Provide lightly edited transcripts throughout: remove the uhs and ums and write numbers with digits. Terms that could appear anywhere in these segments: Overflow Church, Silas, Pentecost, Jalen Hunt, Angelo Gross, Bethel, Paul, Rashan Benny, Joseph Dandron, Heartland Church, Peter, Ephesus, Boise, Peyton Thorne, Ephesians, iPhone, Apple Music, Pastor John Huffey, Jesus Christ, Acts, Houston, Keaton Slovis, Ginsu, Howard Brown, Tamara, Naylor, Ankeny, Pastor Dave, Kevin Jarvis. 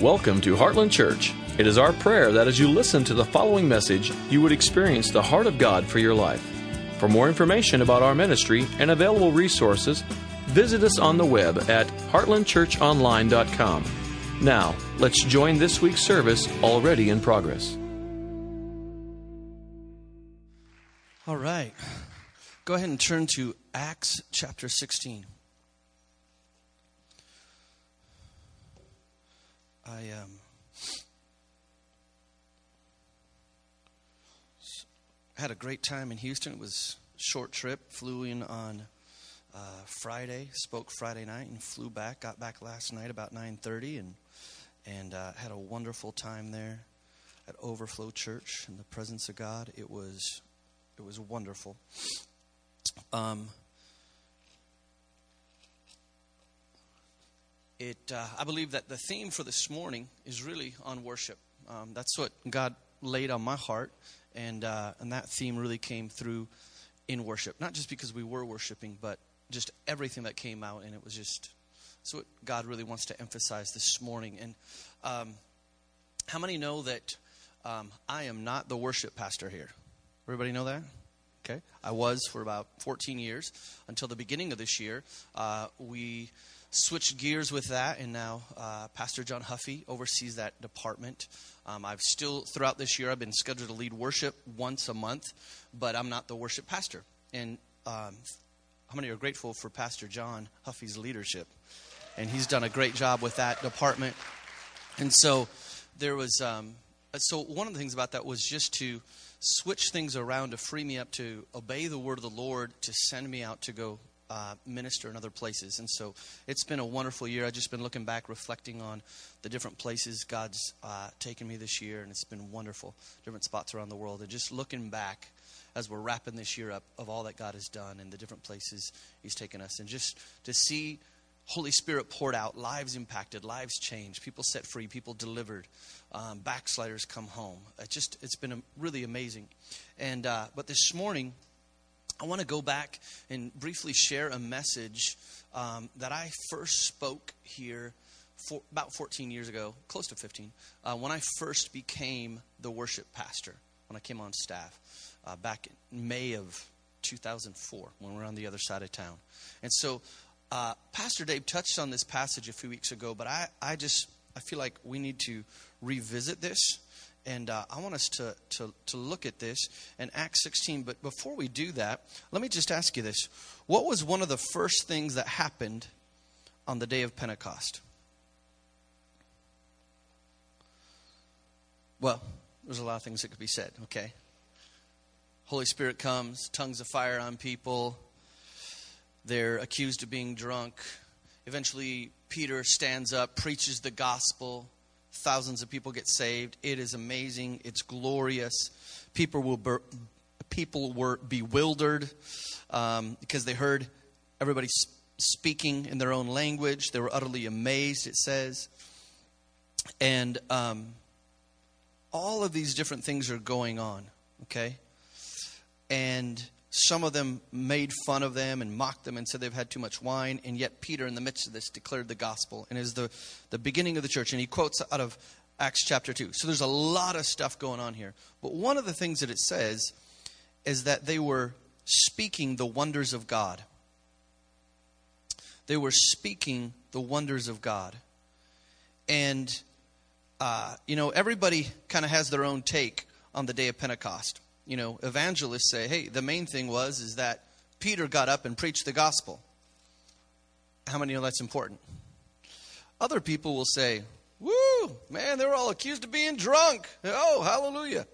Welcome to Heartland Church. It is our prayer that as you listen to the following message, you would experience the heart of God for your life. For more information about our ministry and available resources, visit us on the web at heartlandchurchonline.com. Now, let's join this week's service already in progress. All right. Go ahead and turn to Acts chapter 16. I had a great time in Houston. It was a short trip. Flew in on Friday, spoke Friday night, and flew back. Got back last night about 9:30, and had a wonderful time there at Overflow Church in the presence of God. It was wonderful. I believe that the theme for this morning is really on worship. That's what God laid on my heart. And that theme really came through in worship. Not just because we were worshiping, but just everything that came out. And it was just, it's what God really wants to emphasize this morning. And how many know that I am not the worship pastor here? Everybody know that? Okay. I was for about 14 years until the beginning of this year. We switched gears with that, and now Pastor John Huffey oversees that department. I've still, throughout this year, I've been scheduled to lead worship once a month, but I'm not the worship pastor. And how many are grateful for Pastor John Huffey's leadership? And he's done a great job with that department. And so there was, so one of the things about that was just to switch things around to free me up to obey the word of the Lord, to send me out to go minister in other places. And so it's been a wonderful year. I've just been looking back, reflecting on the different places God's taken me this year, and it's been wonderful, different spots around the world. And just looking back as we're wrapping this year up of all that God has done and the different places he's taken us, and just to see Holy Spirit poured out, lives impacted, lives changed, people set free, people delivered, backsliders come home. It's been really amazing. And but this morning, I want to go back and briefly share a message that I first spoke here for about 14 years ago, close to 15, when I first became the worship pastor, when I came on staff back in May of 2004, when we were on the other side of town. And so Pastor Dave touched on this passage a few weeks ago, but I feel like we need to revisit this. And I want us to look at this in Acts 16. But before we do that, let me just ask you this. What was one of the first things that happened on the day of Pentecost? Well, there's a lot of things that could be said, okay? Holy Spirit comes, tongues of fire on people. They're accused of being drunk. Eventually, Peter stands up, preaches the gospel. Thousands of people get saved. It is amazing. It's glorious. People were bewildered because they heard everybody speaking in their own language. They were utterly amazed, it says. And all of these different things are going on, okay? And some of them made fun of them and mocked them and said they've had too much wine. And yet Peter, in the midst of this, declared the gospel and is the beginning of the church. And he quotes out of Acts chapter 2. So there's a lot of stuff going on here. But one of the things that it says is that they were speaking the wonders of God. They were speaking the wonders of God. And, everybody kind of has their own take on the day of Pentecost. You know, evangelists say, hey, the main thing is that Peter got up and preached the gospel. How many know that's important? Other people will say, woo, man, they were all accused of being drunk. Oh, hallelujah.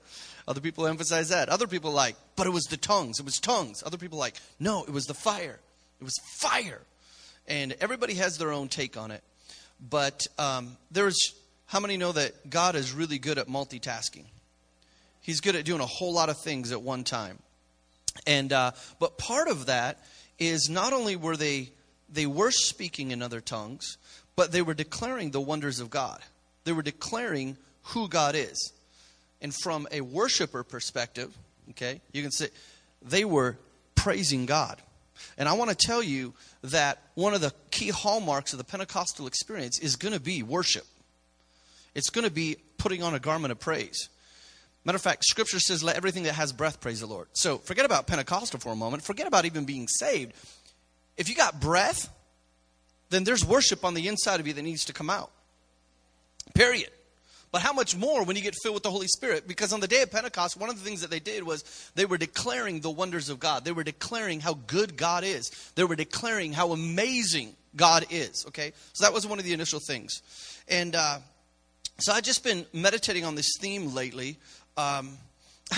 Other people emphasize that. Other people like, but it was the tongues. It was tongues. Other people like, no, it was the fire. It was fire. And everybody has their own take on it. But how many know that God is really good at multitasking? He's good at doing a whole lot of things at one time. And but part of that is not only were they were speaking in other tongues, but they were declaring the wonders of God. They were declaring who God is. And from a worshiper perspective, okay, you can say they were praising God. And I want to tell you that one of the key hallmarks of the Pentecostal experience is going to be worship. It's going to be putting on a garment of praise. Matter of fact, Scripture says, let everything that has breath praise the Lord. So forget about Pentecostal for a moment. Forget about even being saved. If you got breath, then there's worship on the inside of you that needs to come out. Period. But how much more when you get filled with the Holy Spirit? Because on the day of Pentecost, one of the things that they did was they were declaring the wonders of God. They were declaring how good God is. They were declaring how amazing God is. Okay, so that was one of the initial things. And so I've just been meditating on this theme lately. How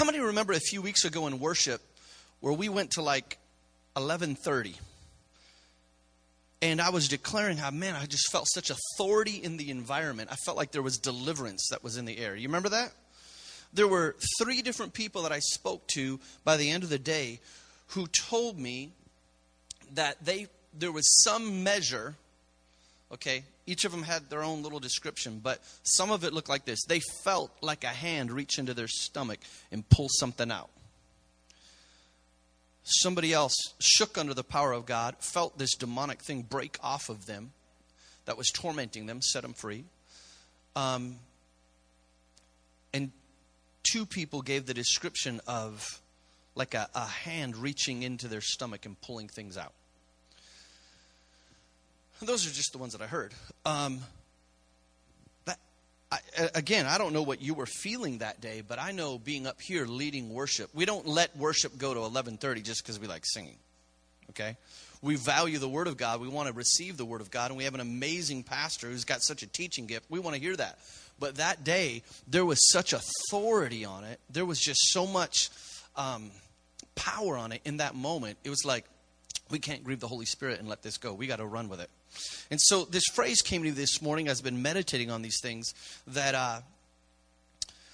many remember a few weeks ago in worship where we went to like 11:30? And I was declaring how, man, I just felt such authority in the environment. I felt like there was deliverance that was in the air. You remember that? There were 3 different people that I spoke to by the end of the day who told me that there was some measure, okay, each of them had their own little description, but some of it looked like this. They felt like a hand reach into their stomach and pull something out. Somebody else shook under the power of God, felt this demonic thing break off of them that was tormenting them, set them free. And 2 people gave the description of like a hand reaching into their stomach and pulling things out. And those are just the ones that I heard. Again, I don't know what you were feeling that day, but I know being up here leading worship, we don't let worship go to 11:30 just because we like singing, okay? We value the Word of God. We want to receive the Word of God, and we have an amazing pastor who's got such a teaching gift. We want to hear that. But that day, there was such authority on it. There was just so much power on it in that moment. It was like, we can't grieve the Holy Spirit and let this go. We got to run with it. And so this phrase came to me this morning. I've been meditating on these things that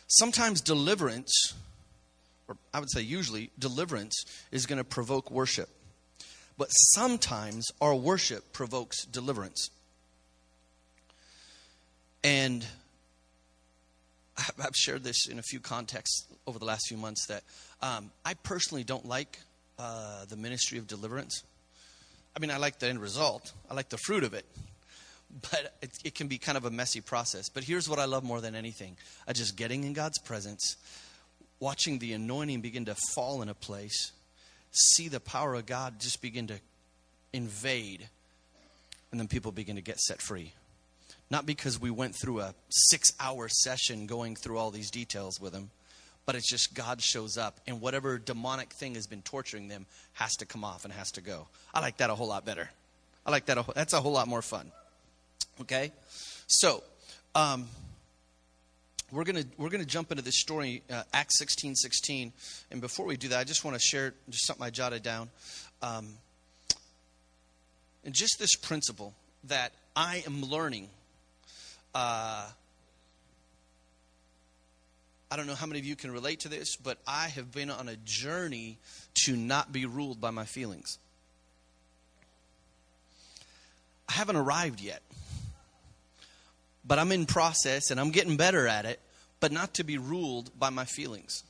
sometimes deliverance, or I would say usually deliverance, is going to provoke worship. But sometimes our worship provokes deliverance. And I've shared this in a few contexts over the last few months that I personally don't like the ministry of deliverance. I mean, I like the end result. I like the fruit of it. But it can be kind of a messy process. But here's what I love more than anything. Just getting in God's presence, watching the anointing begin to fall in a place, see the power of God just begin to invade, and then people begin to get set free. Not because we went through a 6-hour session going through all these details with them, but it's just God shows up, and whatever demonic thing has been torturing them has to come off and has to go. I like that a whole lot better. I like that. That's a whole lot more fun. Okay, so we're gonna jump into this story, Acts 16:16. And before we do that, I just want to share just something I jotted down, and just this principle that I am learning. I don't know how many of you can relate to this, but I have been on a journey to not be ruled by my feelings. I haven't arrived yet, but I'm in process and I'm getting better at it, but not to be ruled by my feelings,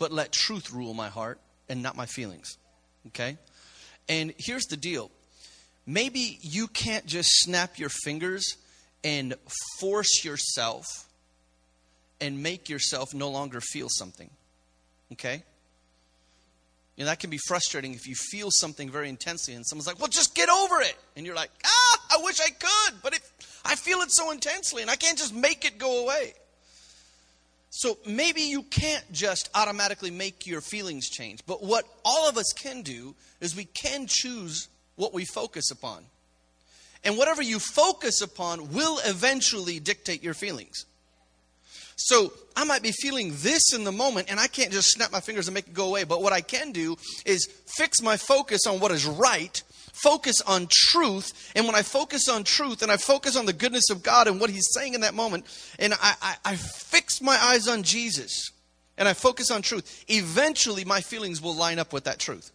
but let truth rule my heart and not my feelings. Okay? And here's the deal. Maybe you can't just snap your fingers and force yourself and make yourself no longer feel something, okay? You know, that can be frustrating if you feel something very intensely and someone's like, well, just get over it. And you're like, I wish I could, but I feel it so intensely and I can't just make it go away. So maybe you can't just automatically make your feelings change, but what all of us can do is we can choose what we focus upon. And whatever you focus upon will eventually dictate your feelings. So I might be feeling this in the moment, and I can't just snap my fingers and make it go away. But what I can do is fix my focus on what is right, focus on truth. And when I focus on truth and I focus on the goodness of God and what he's saying in that moment, and I fix my eyes on Jesus and I focus on truth, eventually my feelings will line up with that truth.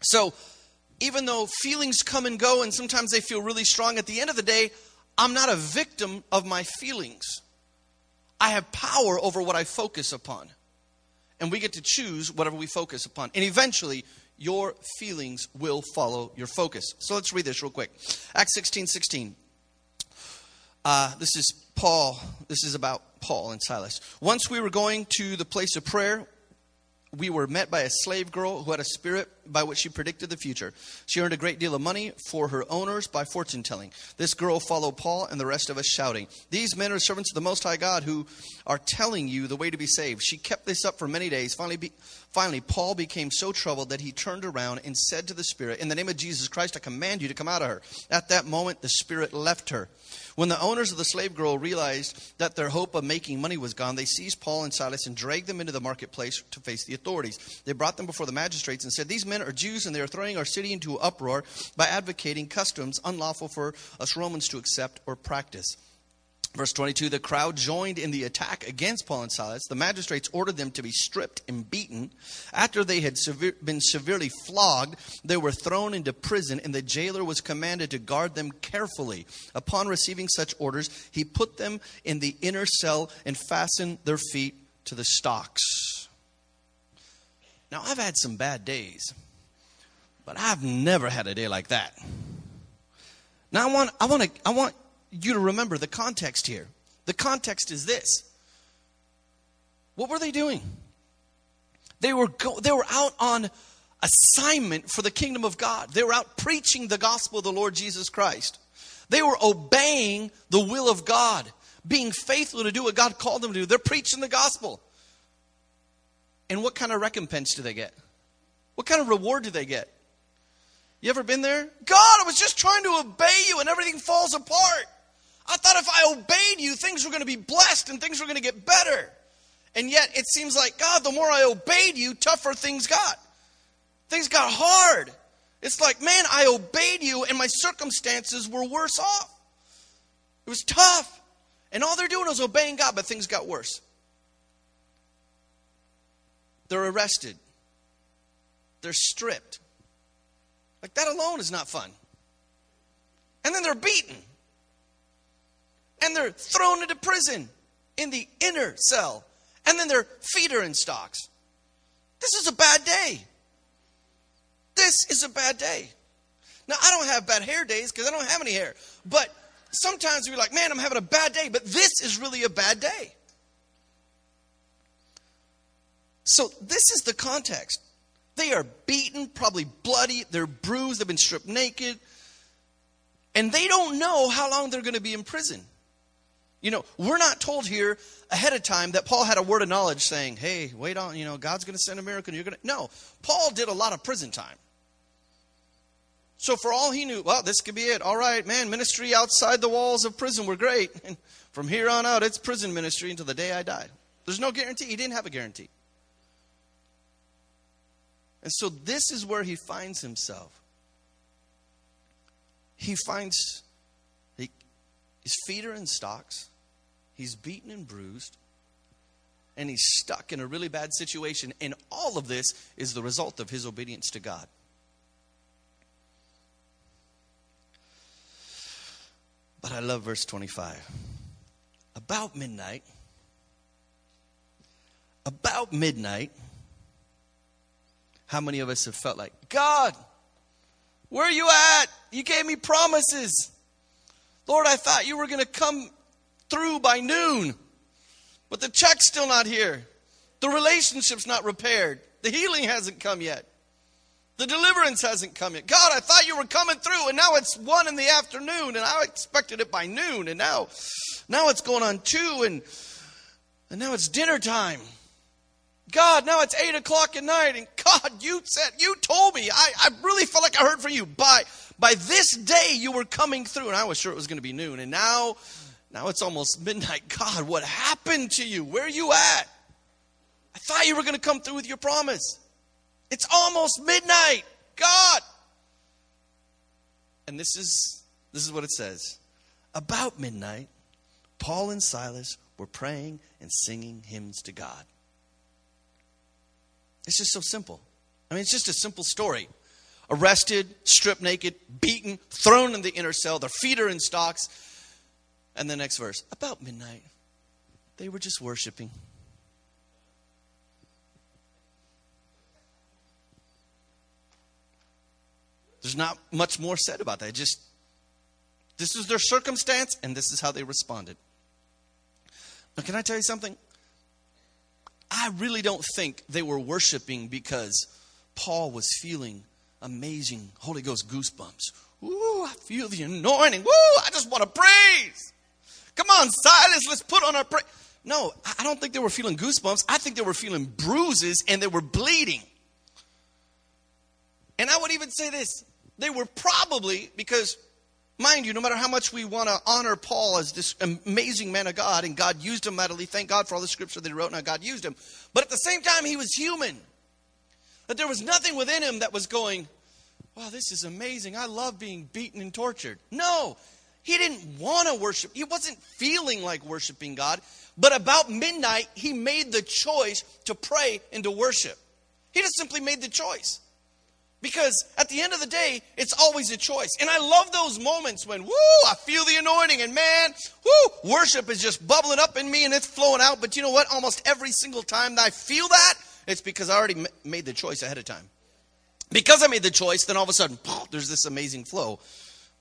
So even though feelings come and go, and sometimes they feel really strong, at the end of the day, I'm not a victim of my feelings. I have power over what I focus upon. And we get to choose whatever we focus upon. And eventually, your feelings will follow your focus. So let's read this real quick. Acts 16:16. This is Paul, this is about Paul and Silas. Once we were going to the place of prayer, we were met by a slave girl who had a spirit by which she predicted the future. She earned a great deal of money for her owners by fortune telling. This girl followed Paul and the rest of us shouting, "These men are servants of the Most High God who are telling you the way to be saved." She kept this up for many days. Finally, Paul became so troubled that he turned around and said to the spirit, "In the name of Jesus Christ, I command you to come out of her." At that moment, the spirit left her. When the owners of the slave girl realized that their hope of making money was gone, they seized Paul and Silas and dragged them into the marketplace to face the authorities. They brought them before the magistrates and said, "These men are Jews, and they are throwing our city into uproar by advocating customs unlawful for us Romans to accept or practice." Verse 22, the crowd joined in the attack against Paul and Silas. The magistrates ordered them to be stripped and beaten. After they had been severely flogged, they were thrown into prison, and the jailer was commanded to guard them carefully. Upon receiving such orders, he put them in the inner cell and fastened their feet to the stocks. Now, I've had some bad days, but I've never had a day like that. Now, I want you to remember the context here. The context is this. What were they doing? They were out on assignment for the kingdom of God. They were out preaching the gospel of the Lord Jesus Christ. They were obeying the will of God, being faithful to do what God called them to do. They're preaching the gospel. And what kind of recompense do they get? What kind of reward do they get? You ever been there? "God, I was just trying to obey you and everything falls apart. I thought if I obeyed you, things were going to be blessed and things were going to get better. And yet it seems like, God, the more I obeyed you, tougher things got. Things got hard. It's like, man, I obeyed you and my circumstances were worse off. It was tough. And all they're doing is obeying God, but things got worse." They're arrested. They're stripped. Like, that alone is not fun. And then they're beaten. And they're thrown into prison in the inner cell. And then their feet are in stocks. This is a bad day. This is a bad day. Now, I don't have bad hair days because I don't have any hair. But sometimes we're like, man, I'm having a bad day. But this is really a bad day. So this is the context. They are beaten, probably bloody. They're bruised. They've been stripped naked. And they don't know how long they're going to be in prison. You know, we're not told here ahead of time that Paul had a word of knowledge saying, "Hey, wait on, you know, God's going to send a miracle. You're going to." No, Paul did a lot of prison time. So for all he knew, well, this could be it. All right, man, ministry outside the walls of prison were great. And from here on out, it's prison ministry until the day I died. There's no guarantee. He didn't have a guarantee. And so this is where he finds himself. He finds his feet are in stocks. He's beaten and bruised. And he's stuck in a really bad situation. And all of this is the result of his obedience to God. But I love verse 25. About midnight. How many of us have felt like, "God, where are you at? You gave me promises. Lord, I thought you were going to come through by noon. But the check's still not here. The relationship's not repaired. The healing hasn't come yet. The deliverance hasn't come yet. God, I thought you were coming through, and now it's 1 PM, and I expected it by noon. And now it's going on 2, and now it's dinner time. God, now it's 8:00 at night, and God, you said, you told me. I really felt like I heard from you. By this day, you were coming through, and I was sure it was going to be noon. And now it's almost midnight. God, what happened to you? Where are you at? I thought you were going to come through with your promise. It's almost midnight, God." And this is what it says. About midnight, Paul and Silas were praying and singing hymns to God. It's just so simple. I mean, it's just a simple story. Arrested, stripped naked, beaten, thrown in the inner cell. Their feet are in stocks. And the next verse, about midnight, they were just worshiping. There's not much more said about that. This is their circumstance, and this is how they responded. Now, can I tell you something? I really don't think they were worshiping because Paul was feeling amazing Holy Ghost goosebumps. Ooh, I feel the anointing. Ooh, I just want to praise. Come on, Silas, let's put on our praise. No, I don't think they were feeling goosebumps. I think they were feeling bruises and they were bleeding. And I would even say this. They were probably, because mind you, no matter how much we want to honor Paul as this amazing man of God, and God used him mightily, thank God for all the scripture that he wrote and how God used him. But at the same time, he was human. That there was nothing within him that was going, wow, this is amazing. I love being beaten and tortured. No, he didn't want to worship. He wasn't feeling like worshiping God. But about midnight, he made the choice to pray and to worship. He just simply made the choice. Because at the end of the day, it's always a choice. And I love those moments when, woo, I feel the anointing. And man, woo, worship is just bubbling up in me and it's flowing out. But you know what? Almost every single time that I feel that, it's because I already made the choice ahead of time. Because I made the choice, then all of a sudden, poof, there's this amazing flow.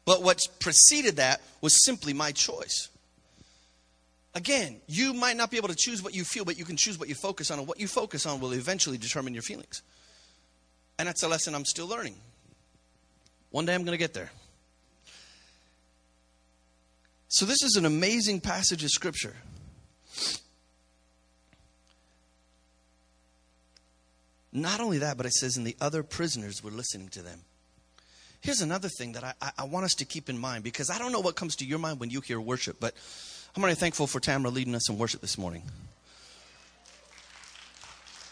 But what preceded that was simply my choice. Again, you might not be able to choose what you feel, but you can choose what you focus on. And what you focus on will eventually determine your feelings. And that's a lesson I'm still learning. One day I'm going to get there. So this is an amazing passage of scripture. Not only that, but it says, and the other prisoners were listening to them. Here's another thing that I want us to keep in mind, because I don't know what comes to your mind when you hear worship, but I'm very thankful for Tamara leading us in worship this morning.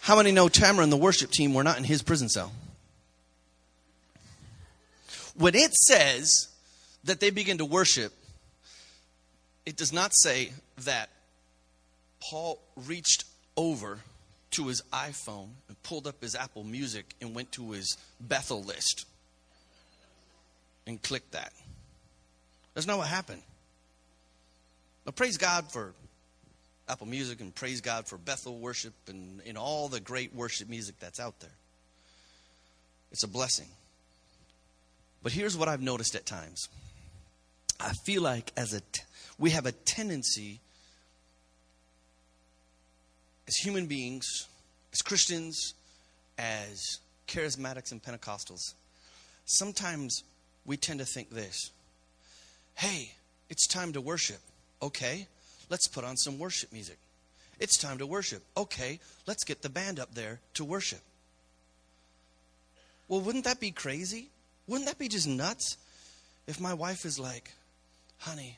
How many know Tamara and the worship team were not in his prison cell? When it says that they begin to worship, it does not say that Paul reached over to his iPhone and pulled up his Apple Music and went to his Bethel list and clicked that. That's not what happened. Now, praise God for Apple Music and praise God for Bethel worship and all the great worship music that's out there. It's a blessing. But here's what I've noticed at times. I feel like we have a tendency as human beings, as Christians, as charismatics and Pentecostals, sometimes we tend to think this. Hey, it's time to worship. Okay, let's put on some worship music. It's time to worship. Okay, let's get the band up there to worship. Well, wouldn't that be crazy? Wouldn't that be just nuts? If my wife is like, honey,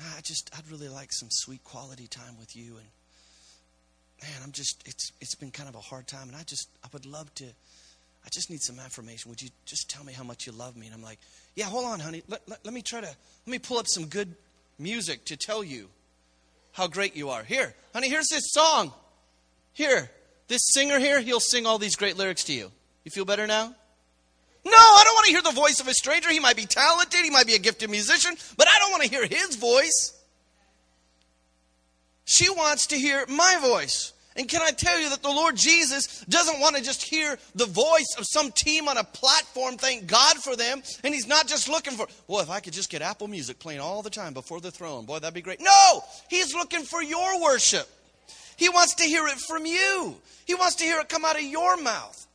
I'd really like some sweet quality time with you, and man, it's been kind of a hard time, and I just need some affirmation. Would you just tell me how much you love me? And I'm like, yeah, hold on, honey. Let me pull up some good music to tell you how great you are. Here, honey, here's this song. Here, this singer here, he'll sing all these great lyrics to you. You feel better now? No, I don't want to hear the voice of a stranger. He might be talented. He might be a gifted musician, but I don't want to hear his voice. She wants to hear my voice. And can I tell you that the Lord Jesus doesn't want to just hear the voice of some team on a platform, thank God for them. And he's not just looking for, well, if I could just get Apple Music playing all the time before the throne, boy, that'd be great. No, he's looking for your worship. He wants to hear it from you. He wants to hear it come out of your mouth.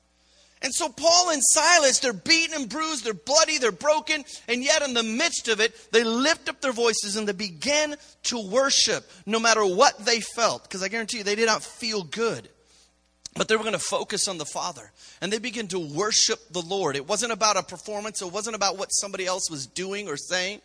And so Paul and Silas, they're beaten and bruised, they're bloody, they're broken. And yet in the midst of it, they lift up their voices and they begin to worship no matter what they felt. Because I guarantee you, they did not feel good. But they were going to focus on the Father. And they begin to worship the Lord. It wasn't about a performance. It wasn't about what somebody else was doing or saying.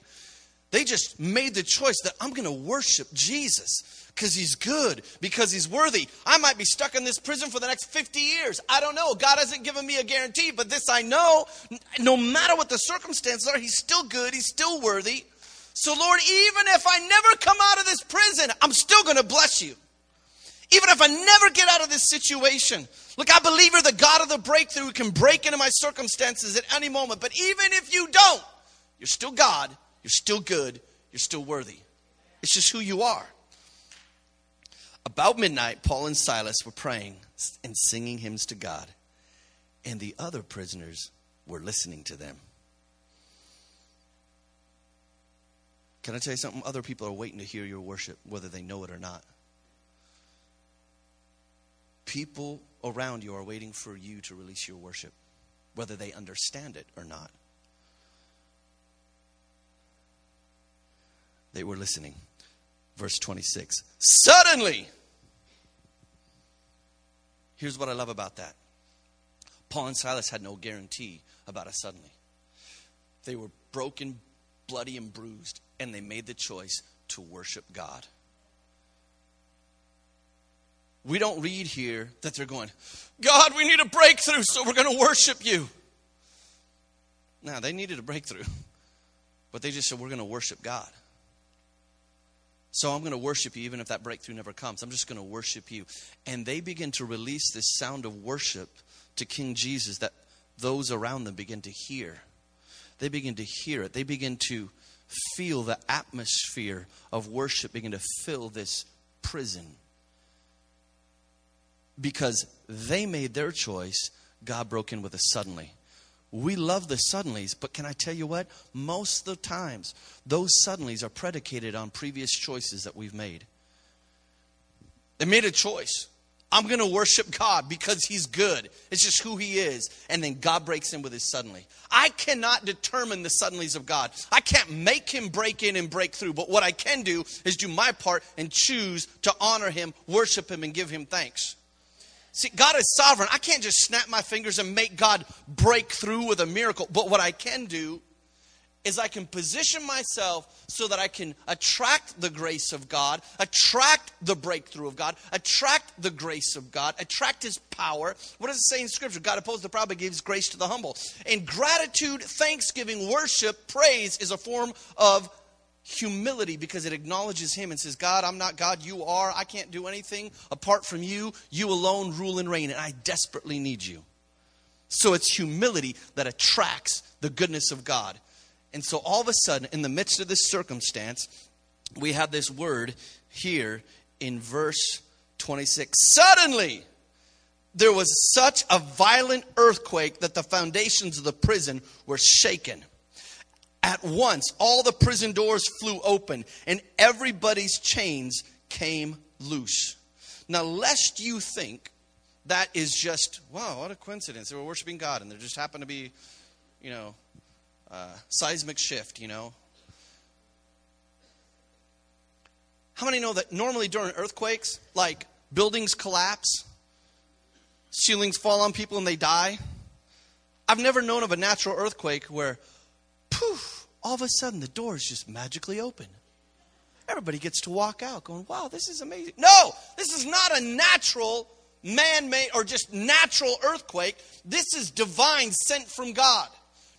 They just made the choice that I'm going to worship Jesus because he's good, because he's worthy. I might be stuck in this prison for the next 50 years. I don't know. God hasn't given me a guarantee, but this I know. No matter what the circumstances are, he's still good. He's still worthy. So, Lord, even if I never come out of this prison, I'm still going to bless you. Even if I never get out of this situation. Look, I believe you're the God of the breakthrough who can break into my circumstances at any moment. But even if you don't, you're still God. You're still good. You're still worthy. It's just who you are. About midnight, Paul and Silas were praying and singing hymns to God, and the other prisoners were listening to them. Can I tell you something? Other people are waiting to hear your worship, whether they know it or not. People around you are waiting for you to release your worship, whether they understand it or not. They were listening. Verse 26. Suddenly. Here's what I love about that. Paul and Silas had no guarantee about a suddenly. They were broken, bloody, and bruised, and they made the choice to worship God. We don't read here that they're going, God, we need a breakthrough, so we're going to worship you. No, they needed a breakthrough. But they just said, we're going to worship God. So I'm going to worship you even if that breakthrough never comes. I'm just going to worship you. And they begin to release this sound of worship to King Jesus that those around them begin to hear. They begin to hear it. They begin to feel the atmosphere of worship begin to fill this prison. Because they made their choice, God broke in with a suddenly. We love the suddenlies, but can I tell you what? Most of the times, those suddenlies are predicated on previous choices that we've made. They made a choice. I'm going to worship God because he's good. It's just who he is. And then God breaks in with his suddenly. I cannot determine the suddenlies of God. I can't make him break in and break through. But what I can do is do my part and choose to honor him, worship him, and give him thanks. See, God is sovereign. I can't just snap my fingers and make God break through with a miracle. But what I can do is I can position myself so that I can attract the grace of God, attract the breakthrough of God, attract the grace of God, attract his power. What does it say in Scripture? God opposes the proud, but gives grace to the humble. And gratitude, thanksgiving, worship, praise is a form of humility because it acknowledges him and says, God, I'm not God, you are. I can't do anything apart from you. You alone rule and reign, and I desperately need you. So it's humility that attracts the goodness of God. And so all of a sudden, in the midst of this circumstance, we have this word here in verse 26. Suddenly, there was such a violent earthquake that the foundations of the prison were shaken. At once, all the prison doors flew open, and everybody's chains came loose. Now, lest you think that is just, wow, what a coincidence. They were worshiping God, and there just happened to be, seismic shift, How many know that normally during earthquakes, like buildings collapse, ceilings fall on people and they die? I've never known of a natural earthquake where poof, all of a sudden the door is just magically open. Everybody gets to walk out going, wow, this is amazing. No, this is not a natural man-made or just natural earthquake. This is divine, sent from God.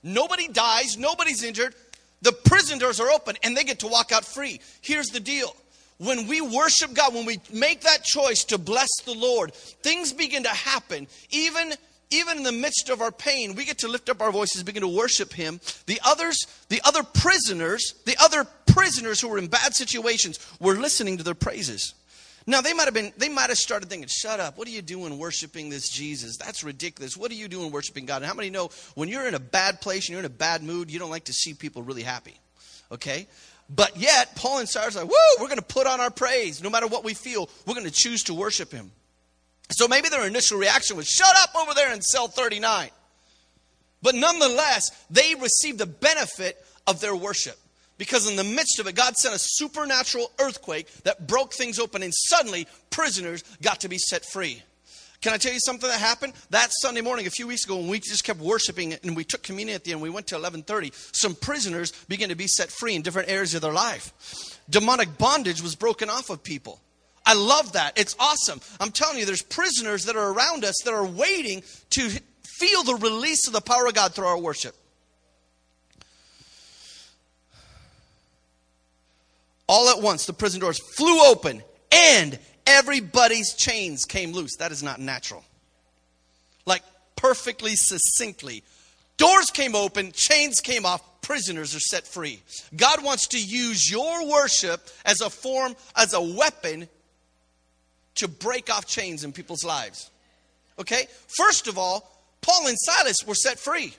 Nobody dies. Nobody's injured. The prison doors are open and they get to walk out free. Here's the deal. When we worship God, when we make that choice to bless the Lord, things begin to happen. Even in the midst of our pain, we get to lift up our voices, begin to worship him. The other prisoners who were in bad situations were listening to their praises. Now, they might have started thinking, shut up. What are you doing worshiping this Jesus? That's ridiculous. What are you doing worshiping God? And how many know when you're in a bad place and you're in a bad mood, you don't like to see people really happy, okay? But yet, Paul and Silas are like, woo, we're going to put on our praise. No matter what we feel, we're going to choose to worship him. So maybe their initial reaction was, shut up over there in cell 39. But nonetheless, they received the benefit of their worship. Because in the midst of it, God sent a supernatural earthquake that broke things open. And suddenly, prisoners got to be set free. Can I tell you something that happened? That Sunday morning a few weeks ago when we just kept worshiping and we took communion at the end, we went to 11:30, some prisoners began to be set free in different areas of their life. Demonic bondage was broken off of people. I love that. It's awesome. I'm telling you, there's prisoners that are around us that are waiting to feel the release of the power of God through our worship. All at once, the prison doors flew open and everybody's chains came loose. That is not natural. Like perfectly succinctly. Doors came open, chains came off. Prisoners are set free. God wants to use your worship as a form, as a weapon to break off chains in people's lives. Okay? First of all, Paul and Silas were set free.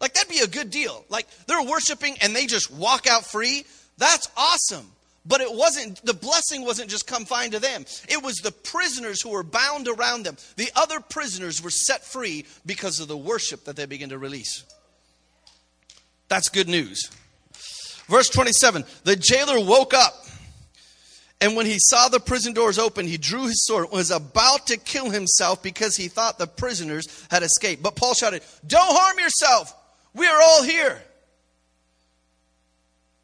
Like, that'd be a good deal. Like, they're worshiping and they just walk out free. That's awesome. But it wasn't, the blessing wasn't just confined to them. It was the prisoners who were bound around them. The other prisoners were set free because of the worship that they began to release. That's good news. Verse 27, the jailer woke up, and when he saw the prison doors open, he drew his sword, was about to kill himself because he thought the prisoners had escaped. But Paul shouted, "Don't harm yourself. We are all here."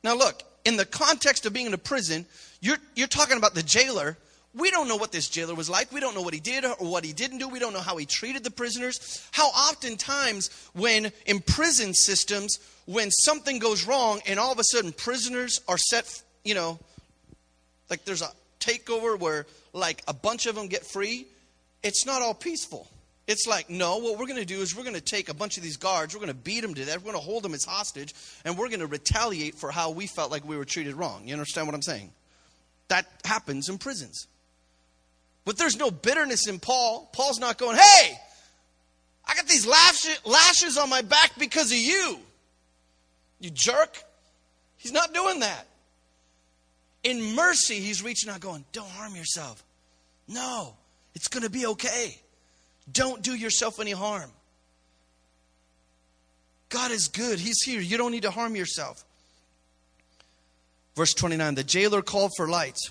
Now look, in the context of being in a prison, you're talking about the jailer. We don't know what this jailer was like. We don't know what he did or what he didn't do. We don't know how he treated the prisoners. How oftentimes when in prison systems, when something goes wrong and all of a sudden prisoners are set, you know, like there's a takeover where like a bunch of them get free. It's not all peaceful. It's like, no, what we're going to do is we're going to take a bunch of these guards. We're going to beat them to death. We're going to hold them as hostage. And we're going to retaliate for how we felt like we were treated wrong. You understand what I'm saying? That happens in prisons. But there's no bitterness in Paul. Paul's not going, "Hey, I got these lashes on my back because of you, you jerk." He's not doing that. In mercy, he's reaching out going, "Don't harm yourself. No, it's going to be okay. Don't do yourself any harm. God is good. He's here. You don't need to harm yourself." Verse 29, the jailer called for lights,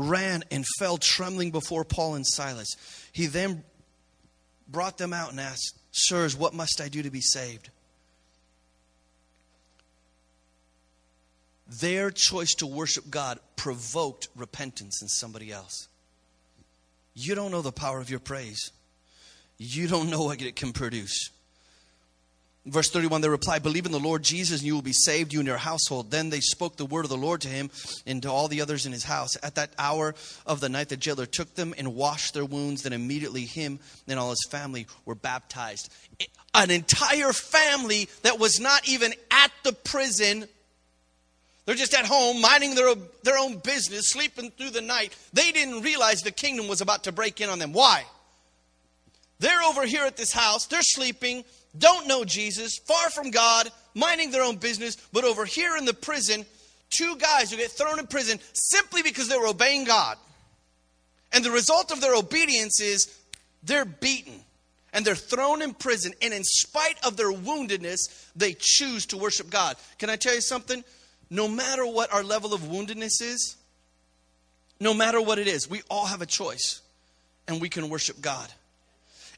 ran and fell trembling before Paul and Silas. He then brought them out and asked, "Sirs, what must I do to be saved?" Their choice to worship God provoked repentance in somebody else. You don't know the power of your praise. You don't know what it can produce. Verse 31, they replied, "Believe in the Lord Jesus and you will be saved, you and your household." Then they spoke the word of the Lord to him and to all the others in his house. At that hour of the night, the jailer took them and washed their wounds. Then immediately him and all his family were baptized. An entire family that was not even at the prison. They're just at home minding their own business, sleeping through the night. They didn't realize the kingdom was about to break in on them. Why? They're over here at this house. They're sleeping. Don't know Jesus, far from God, minding their own business. But over here in the prison, two guys who get thrown in prison simply because they were obeying God. And the result of their obedience is they're beaten and they're thrown in prison. And in spite of their woundedness, they choose to worship God. Can I tell you something? No matter what our level of woundedness is, no matter what it is, we all have a choice and we can worship God.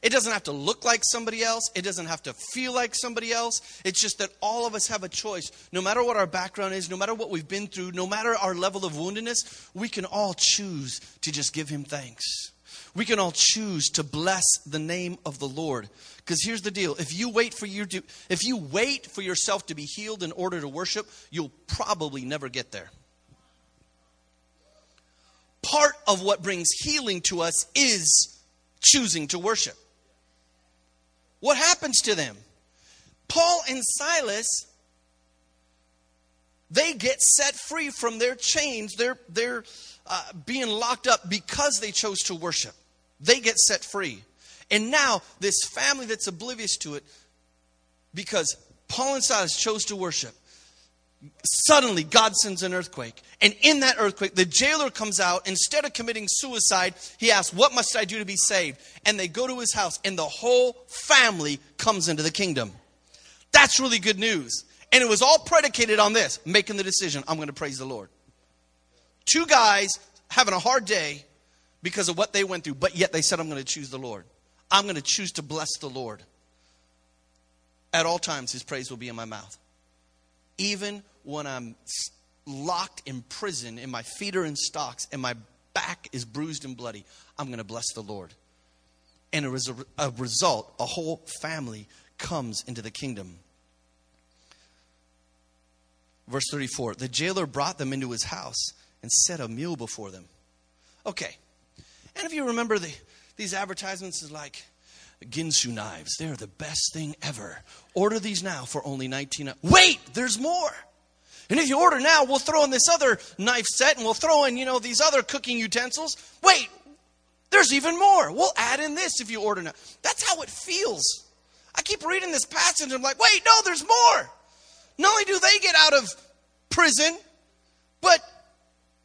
It doesn't have to look like somebody else. It doesn't have to feel like somebody else. It's just that all of us have a choice. No matter what our background is, no matter what we've been through, no matter our level of woundedness, we can all choose to just give him thanks. We can all choose to bless the name of the Lord. Because here's the deal. If you wait for yourself to be healed in order to worship, you'll probably never get there. Part of what brings healing to us is choosing to worship. What happens to them? Paul and Silas, they get set free from their chains. They're being locked up because they chose to worship. They get set free. And now this family that's oblivious to it, because Paul and Silas chose to worship, suddenly God sends an earthquake. And in that earthquake, the jailer comes out. Instead of committing suicide, he asks, "What must I do to be saved?" And they go to his house and the whole family comes into the kingdom. That's really good news. And it was all predicated on this, making the decision, "I'm going to praise the Lord." Two guys having a hard day because of what they went through, but yet they said, "I'm going to choose the Lord. I'm going to choose to bless the Lord. At all times, his praise will be in my mouth. Even when I'm locked in prison and my feet are in stocks and my back is bruised and bloody, I'm going to bless the Lord." And as a result, a whole family comes into the kingdom. Verse 34, the jailer brought them into his house and set a meal before them. Okay. And if you remember these advertisements is like, Ginsu knives, they're the best thing ever. Order these now for only $19. Wait, there's more. And if you order now, we'll throw in this other knife set and we'll throw in, these other cooking utensils. Wait, there's even more. We'll add in this if you order now. That's how it feels. I keep reading this passage and I'm like, wait, no, there's more. Not only do they get out of prison, But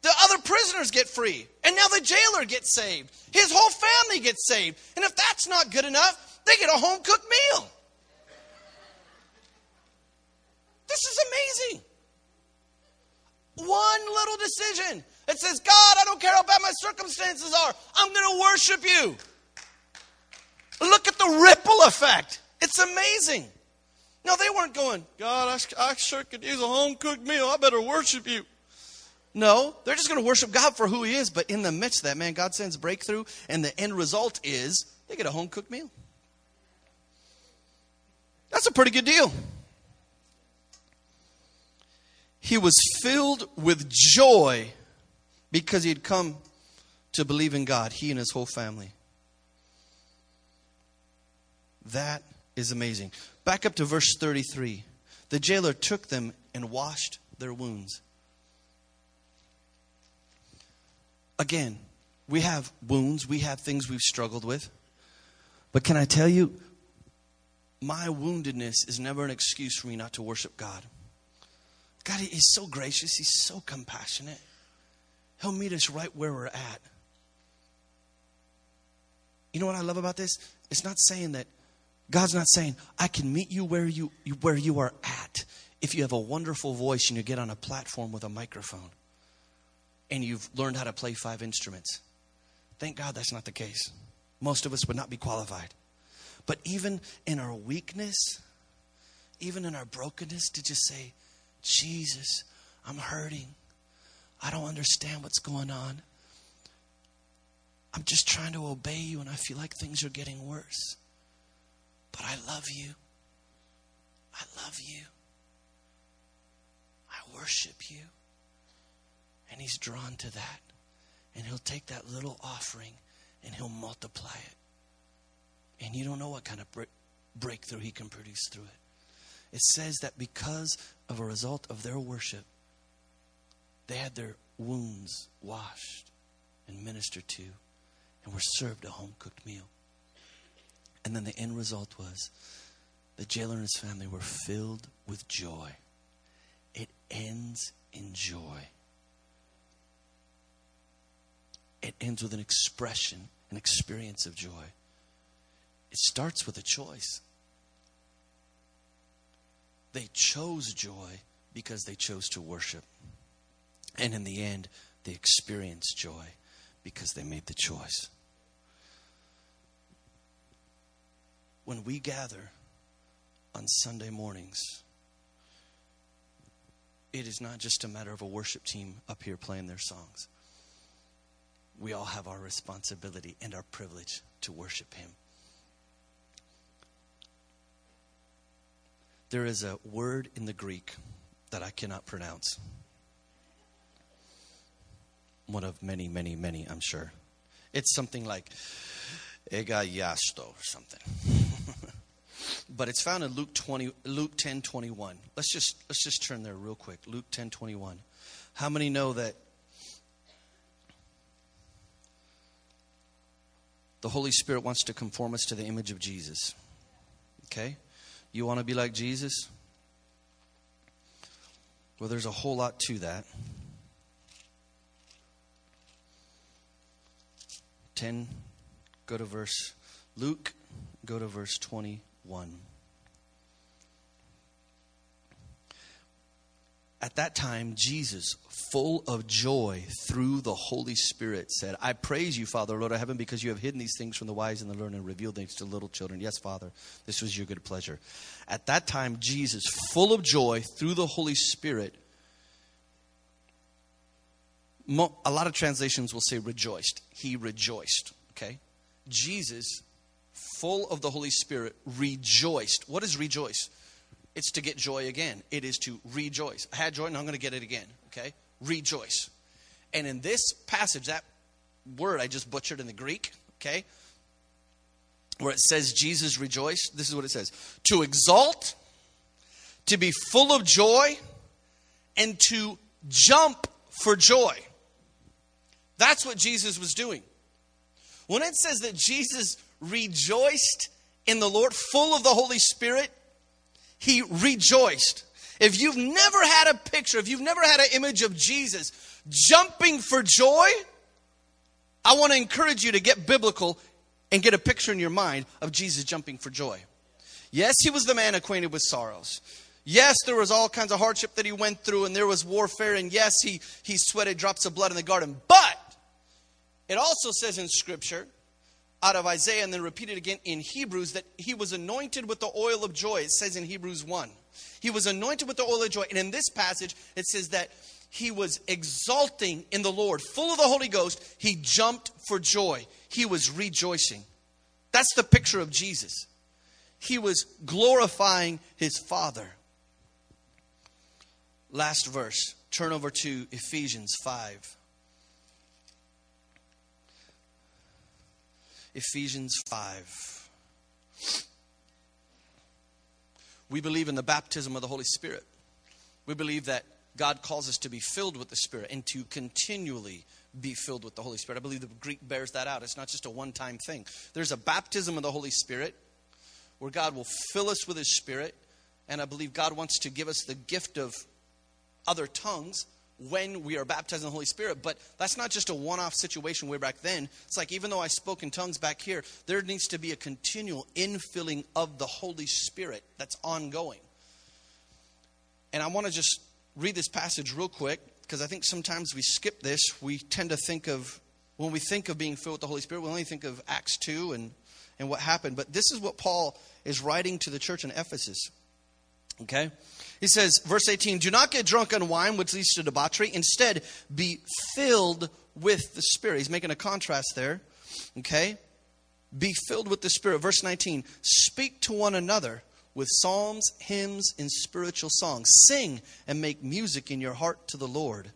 the other prisoners get free. And now the jailer gets saved. His whole family gets saved. And if that's not good enough, they get a home-cooked meal. This is amazing. One little decision that says, God, I don't care how bad my circumstances are. I'm going to worship you. Look at the ripple effect. It's amazing. No, they weren't going, God, I sure could use a home-cooked meal. I better worship you. No, they're just going to worship God for who he is. But in the midst of that, man, God sends breakthrough. And the end result is they get a home-cooked meal. That's a pretty good deal. He was filled with joy because he had come to believe in God, he and his whole family. That is amazing. Back up to verse 33. The jailer took them and washed their wounds. Again, we have wounds. We have things we've struggled with. But can I tell you, my woundedness is never an excuse for me not to worship God. God, he's so gracious. He's so compassionate. He'll meet us right where we're at. You know what I love about this? It's not saying that God's not saying, I can meet you where you are at. If you have a wonderful voice and you get on a platform with a microphone and you've learned how to play 5 instruments. Thank God that's not the case. Most of us would not be qualified. But even in our weakness, even in our brokenness, to just say, Jesus, I'm hurting. I don't understand what's going on. I'm just trying to obey you and I feel like things are getting worse. But I love you. I love you. I worship you. And he's drawn to that. And he'll take that little offering and he'll multiply it. And you don't know what kind of breakthrough he can produce through it. It says that because of a result of their worship, they had their wounds washed and ministered to and were served a home-cooked meal. And then the end result was the jailer and his family were filled with joy. It ends in joy. It ends with an expression, an experience of joy. It starts with a choice. They chose joy because they chose to worship. And in the end, they experienced joy because they made the choice. When we gather on Sunday mornings, it is not just a matter of a worship team up here playing their songs. We all have our responsibility and our privilege to worship him. There is a word in the Greek that I cannot pronounce. One of many, many, many, I'm sure. It's something like egaiasto or something. But it's found in Luke 10:21. Let's just turn there real quick. Luke 10:21. How many know that the Holy Spirit wants to conform us to the image of Jesus? Okay? You want to be like Jesus? Well, there's a whole lot to that. 10, go to verse Luke. Go to verse 21. At that time, Jesus, full of joy through the Holy Spirit, said, I praise you, Father, Lord of heaven, because you have hidden these things from the wise and the learned and revealed things to little children. Yes, Father, this was your good pleasure. At that time, Jesus, full of joy through the Holy Spirit, a lot of translations will say rejoiced. He rejoiced, okay? Jesus, full of the Holy Spirit, rejoiced. What is rejoice? It's to get joy again. It is to rejoice. I had joy, and I'm going to get it again. Okay? Rejoice. And in this passage, that word I just butchered in the Greek, okay, where it says Jesus rejoiced, this is what it says. To exalt, to be full of joy, and to jump for joy. That's what Jesus was doing. When it says that Jesus rejoiced in the Lord, full of the Holy Spirit, he rejoiced. If you've never had a picture, if you've never had an image of Jesus jumping for joy, I want to encourage you to get biblical and get a picture in your mind of Jesus jumping for joy. Yes, he was the man acquainted with sorrows. Yes, there was all kinds of hardship that he went through, and there was warfare, and yes, he sweated drops of blood in the garden. But it also says in Scripture, out of Isaiah, and then repeated again in Hebrews, that he was anointed with the oil of joy. It says in Hebrews 1. He was anointed with the oil of joy. And in this passage, it says that he was exulting in the Lord, full of the Holy Ghost. He jumped for joy. He was rejoicing. That's the picture of Jesus. He was glorifying his Father. Last verse. Turn over to Ephesians 5. Ephesians 5. We believe in the baptism of the Holy Spirit. We believe that God calls us to be filled with the Spirit and to continually be filled with the Holy Spirit. I believe the Greek bears that out. It's not just a one-time thing. There's a baptism of the Holy Spirit where God will fill us with His Spirit. And I believe God wants to give us the gift of other tongues when we are baptized in the Holy Spirit. But that's not just a one-off situation way back then. It's like, even though I spoke in tongues back here, there needs to be a continual infilling of the Holy Spirit that's ongoing. And I want to just read this passage real quick, because I think sometimes we skip this. We tend to think of, when we think of being filled with the Holy Spirit, we only think of Acts 2 and what happened. But this is what Paul is writing to the church in Ephesus. Okay? He says, verse 18, do not get drunk on wine, which leads to debauchery. Instead, be filled with the Spirit. He's making a contrast there. Okay? Be filled with the Spirit. Verse 19, speak to one another with psalms, hymns, and spiritual songs. Sing and make music in your heart to the Lord,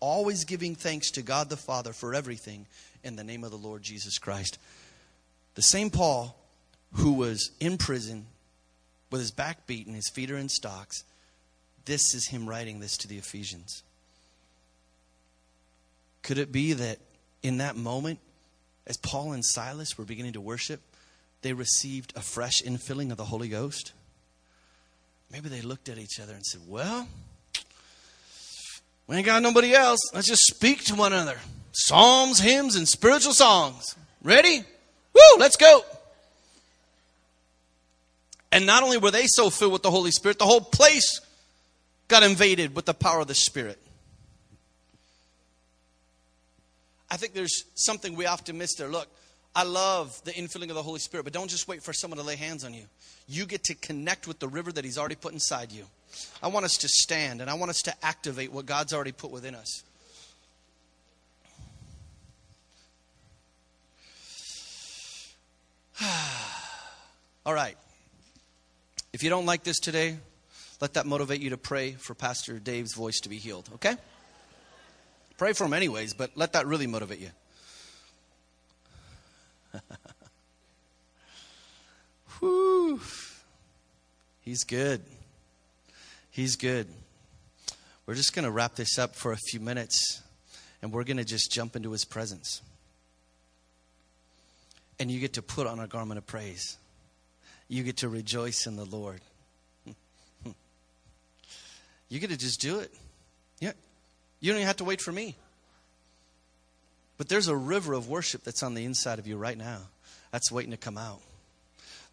always giving thanks to God the Father for everything in the name of the Lord Jesus Christ. The same Paul who was in prison with his back beaten, his feet are in stocks. This is him writing this to the Ephesians. Could it be that in that moment, as Paul and Silas were beginning to worship, they received a fresh infilling of the Holy Ghost? Maybe they looked at each other and said, well, we ain't got nobody else. Let's just speak to one another. Psalms, hymns, and spiritual songs. Ready? Woo, let's go. And not only were they so filled with the Holy Spirit, the whole place got invaded with the power of the Spirit. I think there's something we often miss there. Look, I love the infilling of the Holy Spirit, but don't just wait for someone to lay hands on you. You get to connect with the river that He's already put inside you. I want us to stand, and I want us to activate what God's already put within us. All right. If you don't like this today, let that motivate you to pray for Pastor Dave's voice to be healed, okay? Pray for him anyways, but let that really motivate you. Whew. He's good. He's good. We're just going to wrap this up for a few minutes, and we're going to just jump into His presence. And you get to put on a garment of praise. You get to rejoice in the Lord. You get to just do it. Yeah. You don't even have to wait for me. But there's a river of worship that's on the inside of you right now. That's waiting to come out.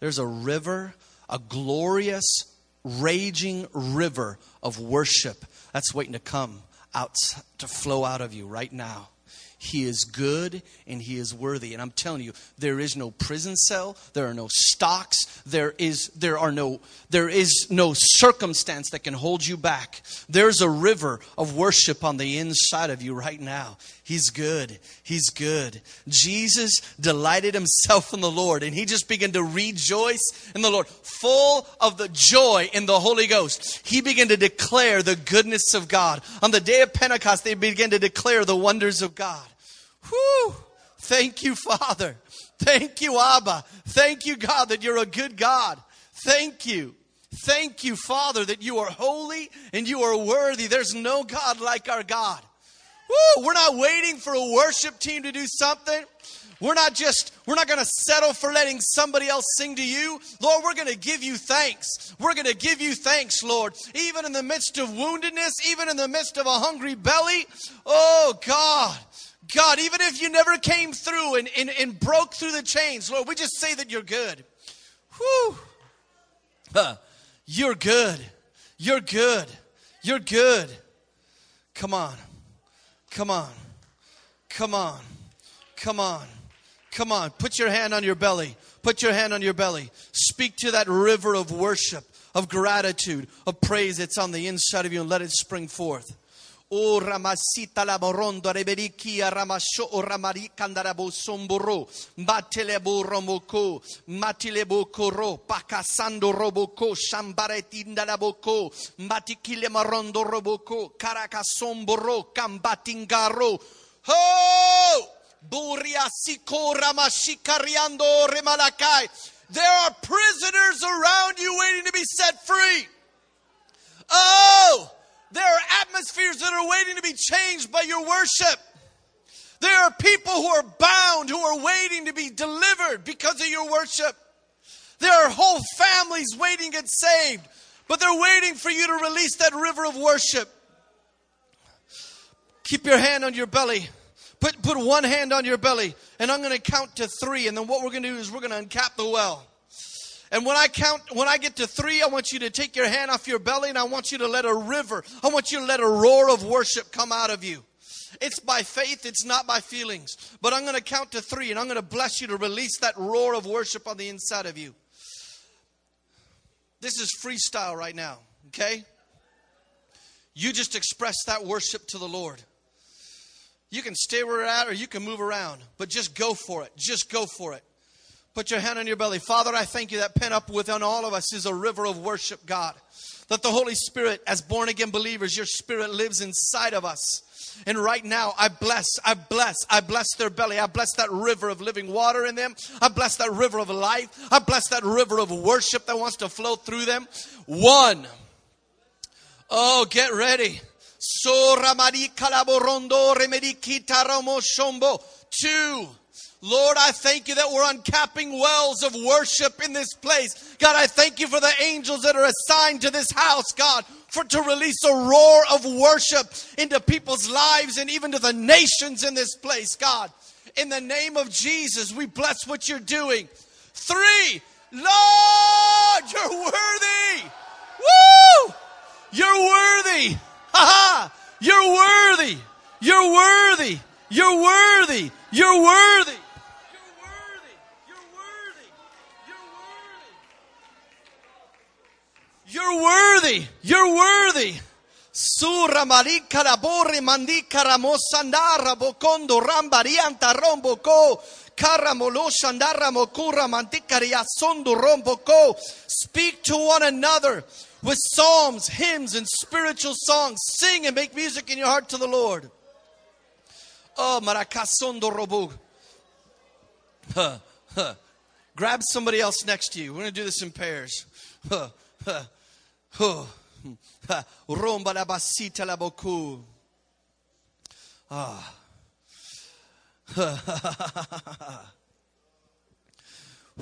There's a river, a glorious, raging river of worship that's waiting to come out, to flow out of you right now. He is good and He is worthy. And I'm telling you, there is no prison cell. There are no stocks. There is no circumstance that can hold you back. There's a river of worship on the inside of you right now. He's good. He's good. Jesus delighted Himself in the Lord, and He just began to rejoice in the Lord, full of the joy in the Holy Ghost. He began to declare the goodness of God. On the day of Pentecost, they began to declare the wonders of God. Whew. Thank you, Father. Thank you, Abba. Thank you, God, that you're a good God. Thank you. Thank you, Father, that you are holy and you are worthy. There's no God like our God. Woo! We're not waiting for a worship team to do something. We're not going to settle for letting somebody else sing to you. Lord, we're going to give you thanks. We're going to give you thanks, Lord. Even in the midst of woundedness, even in the midst of a hungry belly. Oh, God, even if you never came through and broke through the chains, Lord, we just say that you're good. Whew. You're good. You're good. You're good. Come on. Come on. Come on. Come on. Come on. Put your hand on your belly. Put your hand on your belly. Speak to that river of worship, of gratitude, of praise that's on the inside of you, and let it spring forth. Oh, Ramasita la Borondo, Reberikia, Ramasho, Ramarikandarabo, Somboro, Matelebo Romoko, Matilebo Coro, Pacasando Roboco, Shambaretinda Laboco, Matikile Marondo Roboco, Caracasomboro, Cambatingaro, Ho! Buria Sikora Mashikariando Remalakai. There are prisoners around you waiting to be set free. Oh! There are atmospheres that are waiting to be changed by your worship. There are people who are bound, who are waiting to be delivered because of your worship. There are whole families waiting to get saved, but they're waiting for you to release that river of worship. Keep your hand on your belly. Put one hand on your belly, and I'm going to count to three, and then what we're going to do is we're going to uncap the well. And when I get to three, I want you to take your hand off your belly, and I want you to let a river, I want you to let a roar of worship come out of you. It's by faith, it's not by feelings. But I'm going to count to three, and I'm going to bless you to release that roar of worship on the inside of you. This is freestyle right now, okay? You just express that worship to the Lord. You can stay where you're at, or you can move around, but just go for it. Just go for it. Put your hand on your belly. Father, I thank you that pent up within all of us is a river of worship, God. That the Holy Spirit, as born-again believers, your Spirit lives inside of us. And right now, I bless their belly. I bless that river of living water in them. I bless that river of life. I bless that river of worship that wants to flow through them. One. Oh, get ready. Two. Lord, I thank you that we're uncapping wells of worship in this place. God, I thank you for the angels that are assigned to this house, God, to release a roar of worship into people's lives and even to the nations in this place, God. In the name of Jesus, we bless what you're doing. Three, Lord, you're worthy. Woo! You're worthy. Ha ha! You're worthy. You're worthy. You're worthy. You're worthy. You're worthy. You're worthy. Sura marika rabore mandika ramosandara bokondo rambarianta romboko karamolo shandara mokura mandika riasondo romboko. Speak to one another with psalms, hymns, and spiritual songs. Sing and make music in your heart to the Lord. Oh, maracasondo robo. Grab somebody else next to you. We're going to do this in pairs. Romba la basita la boku. Ah.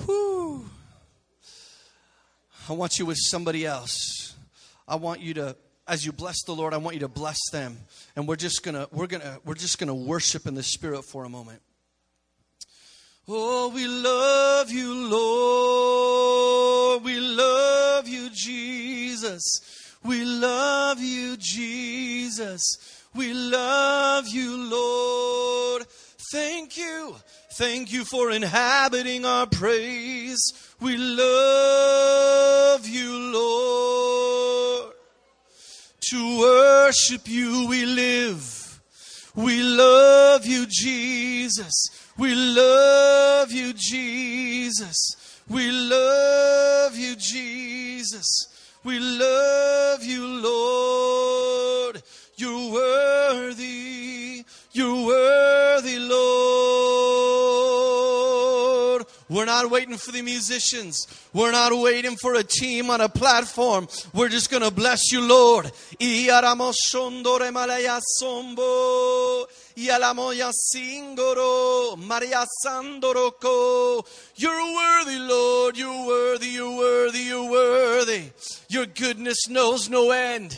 Whew. I want you with somebody else. I want you to, as you bless the Lord, I want you to bless them. And we're just gonna worship in the Spirit for a moment. Oh, we love you, Lord. We love you, Jesus. We love you, Jesus. We love you, Lord. Thank you. Thank you for inhabiting our praise. We love you, Lord. To worship you, we live. We love you, Jesus. We love you, Jesus. We love you, Jesus. We love you, Lord. You're worthy, Lord. We're not waiting for the musicians. We're not waiting for a team on a platform. We're just going to bless you, Lord. Yalamoya Singoro, Maria Sandoroko. You're worthy, Lord, you're worthy, you're worthy, you're worthy. Your goodness knows no end.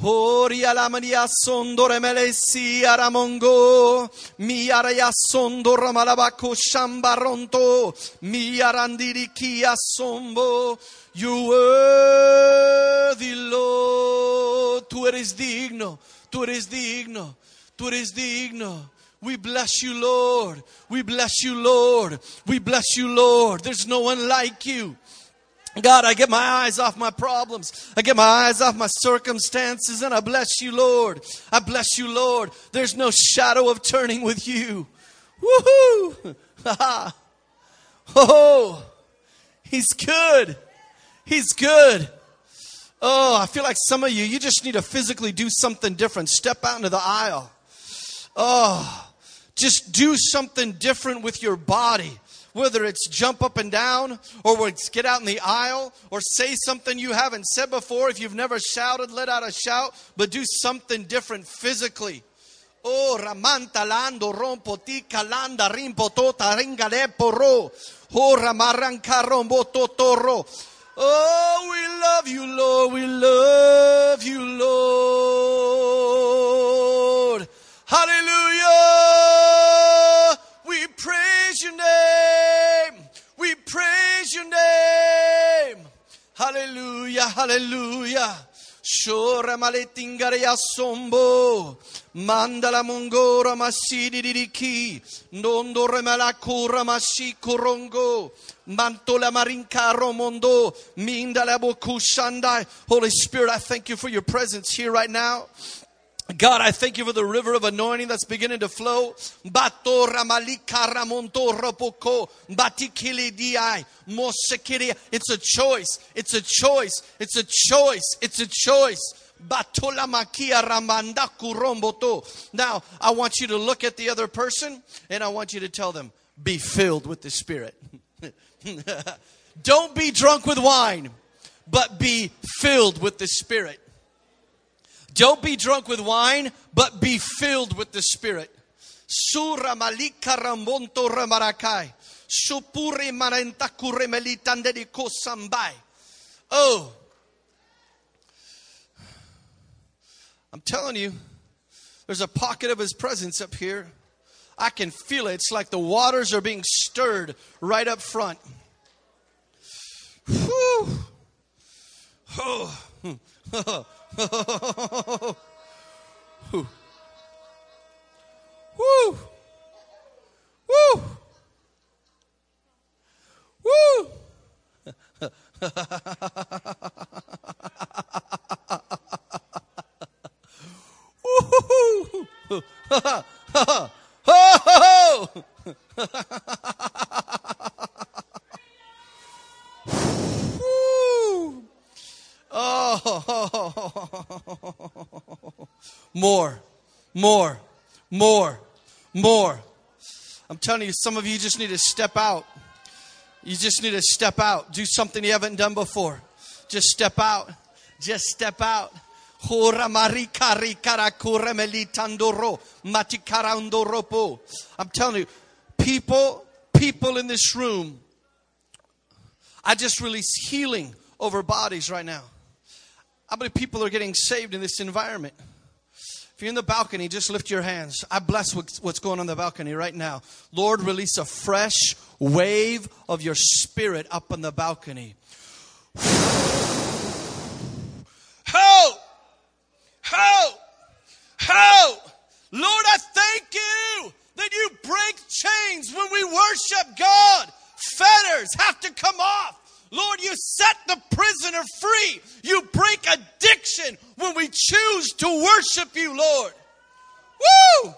Horia la Maria Sondore Melesi Aramongo, Miaraya Sondora Malabaco Shambaronto, Miarandirikia Sombo. You're worthy, Lord. Tú eres digno, tú eres digno, tú eres digno. We bless you, Lord. We bless you, Lord. We bless you, Lord. There's no one like you. God, I get my eyes off my problems. I get my eyes off my circumstances, and I bless you, Lord. I bless you, Lord. There's no shadow of turning with you. Woohoo! Ha ha! Oh, he's good. He's good. Oh, I feel like some of you, you just need to physically do something different. Step out into the aisle. Oh, just do something different with your body. Whether it's jump up and down, or it's get out in the aisle, or say something you haven't said before. If you've never shouted, let out a shout, but do something different physically. Oh, Ramanta Lando Rompo Ti Calanda Rimpo Tota Ringale Poro. Oh, Ramaranca Rombo Totoro. Oh, we love you, Lord. We love you, Lord. Hallelujah. We praise your name. We praise your name. Hallelujah. Hallelujah. Shora maletingaria sombo. Mandala mongora masidi diriki. Nondo remalakura masikorongo. Mantola marinkaro mondo. Mindala bokushandai. Holy Spirit, I thank you for your presence here right now. God, I thank you for the river of anointing that's beginning to flow. It's a choice. It's a choice. It's a choice. It's a choice. Now, I want you to look at the other person, and I want you to tell them, be filled with the Spirit. Don't be drunk with wine, but be filled with the Spirit. Don't be drunk with wine, but be filled with the Spirit. Sura malika rambonto ramarakai. Supuri marentakure melitande de kosambai. Oh. I'm telling you, there's a pocket of his presence up here. I can feel it. It's like the waters are being stirred right up front. Whew. Oh. Woo. Woo. Woo. Woo. More, more, more, more. I'm telling you, some of you just need to step out. You just need to step out. Do something you haven't done before. Just step out. Just step out. I'm telling you, people in this room, I just release healing over bodies right now. How many people are getting saved in this environment? If you're in the balcony, just lift your hands. I bless what's going on in the balcony right now. Lord, release a fresh wave of your Spirit up on the balcony. Help! Help! Help! Lord, I thank you that you break chains when we worship God. Fetters have to come off. Lord, you set the prisoner free. You break addiction when we choose to worship you, Lord. Woo!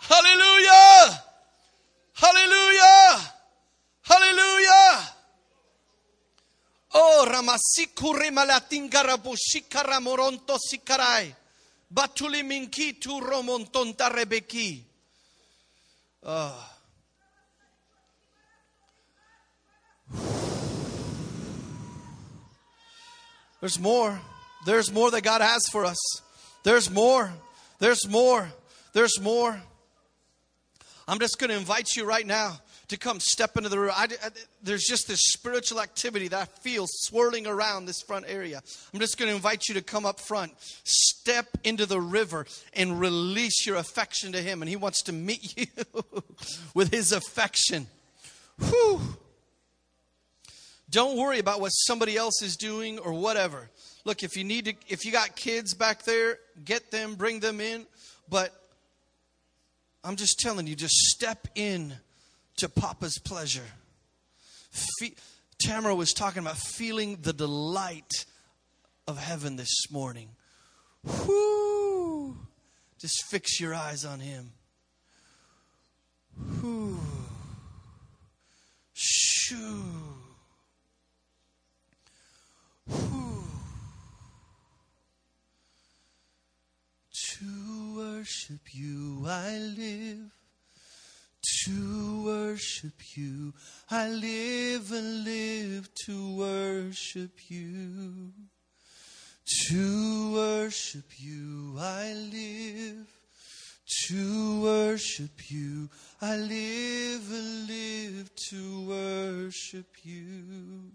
Hallelujah! Hallelujah! Hallelujah! Oh, Ramasikuri Malatingarabu Shikara Moronto Sikarai. Batuli Minki tu Romontonta Rebeki. Oh. There's more. There's more that God has for us. There's more. There's more. There's more. I'm just going to invite you right now to come step into the room. There's just this spiritual activity that I feel swirling around this front area. I'm just going to invite you to come up front, step into the river, and release your affection to Him. And He wants to meet you with His affection. Whew. Don't worry about what somebody else is doing or whatever. Look, if you got kids back there, get them, bring them in. But I'm just telling you, just step in to Papa's pleasure. Tamara was talking about feeling the delight of heaven this morning. Whoo! Just fix your eyes on Him. Whoo! Shoo! Whoo! To worship You I live. To worship You, I live and live to worship You. To worship You, I live. To worship You, I live and live to worship You.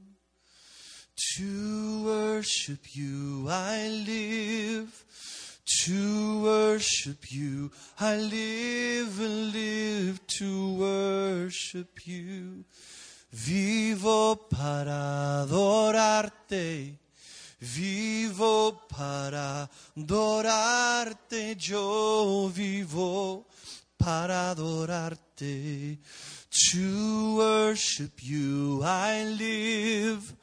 To worship You, I live. To worship You, I live and live to worship You. Vivo para adorarte, vivo para adorarte, yo vivo para adorarte. To worship You, I live.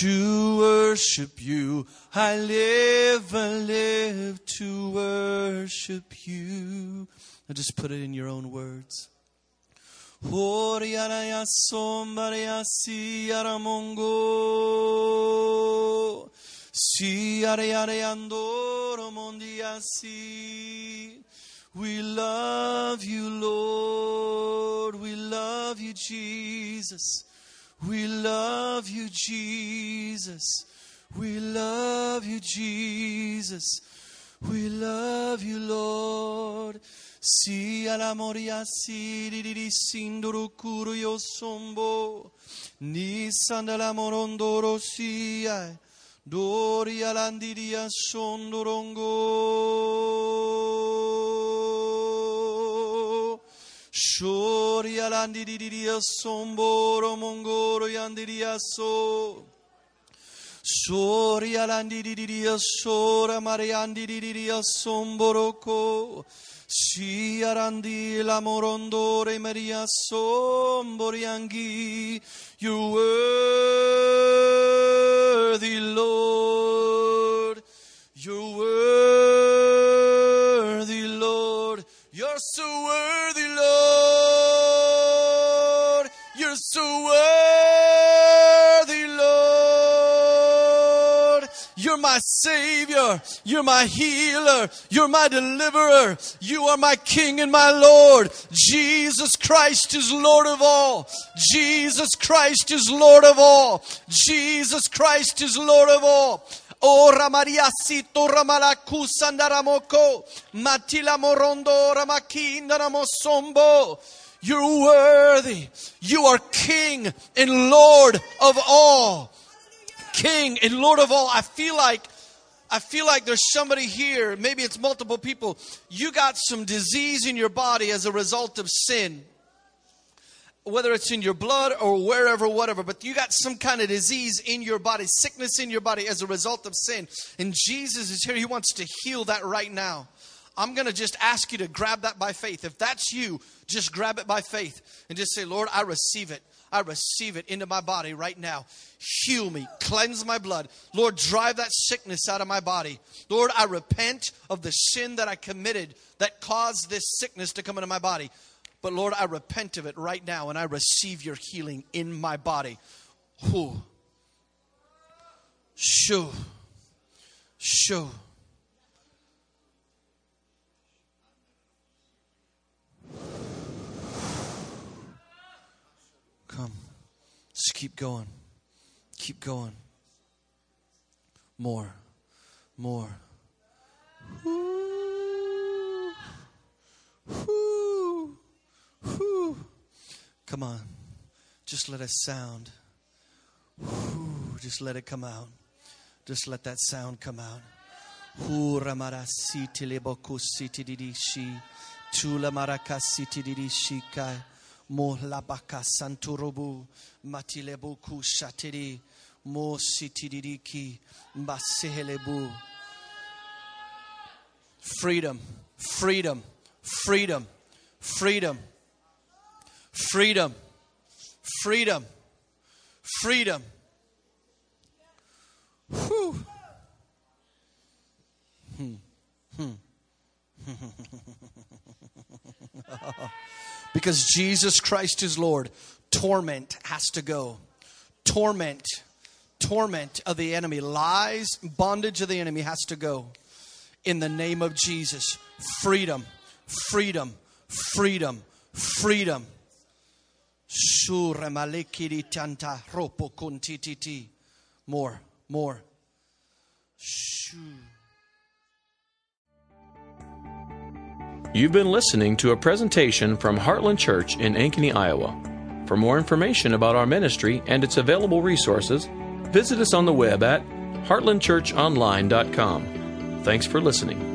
To worship You, I live and live to worship You. Now just put it in your own words. We love You, Lord. We love You, Jesus. We love You, Jesus. We love You, Jesus. We love You, Lord. Si alla moria si di sindoro curo yo sombo. Ni sandala morondoro si ai. Dori alandiria sondorongo. Shori alandiria somboro mongoro yandiria so. Shori alandiria sora mariandiria somboroko. Si arandila morondore maria somboriangi. You worthy, Lord. You worthy, Lord. You're so worthy, Lord. You're so worthy, Lord. You're my Savior. You're my healer. You're my deliverer. You are my King and my Lord. Jesus Christ is Lord of all. Jesus Christ is Lord of all. Jesus Christ is Lord of all. Ora Maria sito ramalaku sandaramoko matila morondo ramakinda ramosombo. You're worthy. You are King and Lord of all. King and Lord of all. I feel like there's somebody here. Maybe it's multiple people. You got some disease in your body as a result of sin. Whether it's in your blood or wherever, whatever, but you got some kind of disease in your body, sickness in your body as a result of sin. And Jesus is here. He wants to heal that right now. I'm going to just ask you to grab that by faith. If that's you, just grab it by faith and just say, Lord, I receive it. I receive it into my body right now. Heal me. Cleanse my blood. Lord, drive that sickness out of my body. Lord, I repent of the sin that I committed that caused this sickness to come into my body. But Lord, I repent of it right now and I receive Your healing in my body. Whoo. Shoo. Shoo. Come. Just keep going. Keep going. More. More. Woo. Whoo, whoo. Come on. Just let it sound. Whoo, just let it come out. Just let that sound come out. Whoo, ramarasi tileboku siti didishi. Tula marakasi tididishi kai. Mohlabaka santurubu. Matileboku shatiri. Mo siti didiki. Mbasehelebu. Freedom, freedom, freedom, freedom, freedom, freedom, freedom. Whew. Because Jesus Christ is Lord, torment has to go. Torment, torment of the enemy, lies, bondage of the enemy has to go. In the name of Jesus, freedom, freedom, freedom, freedom. More, more. You've been listening to a presentation from Heartland Church in Ankeny, Iowa. For more information about our ministry and its available resources, visit us on the web at heartlandchurchonline.com. Thanks for listening.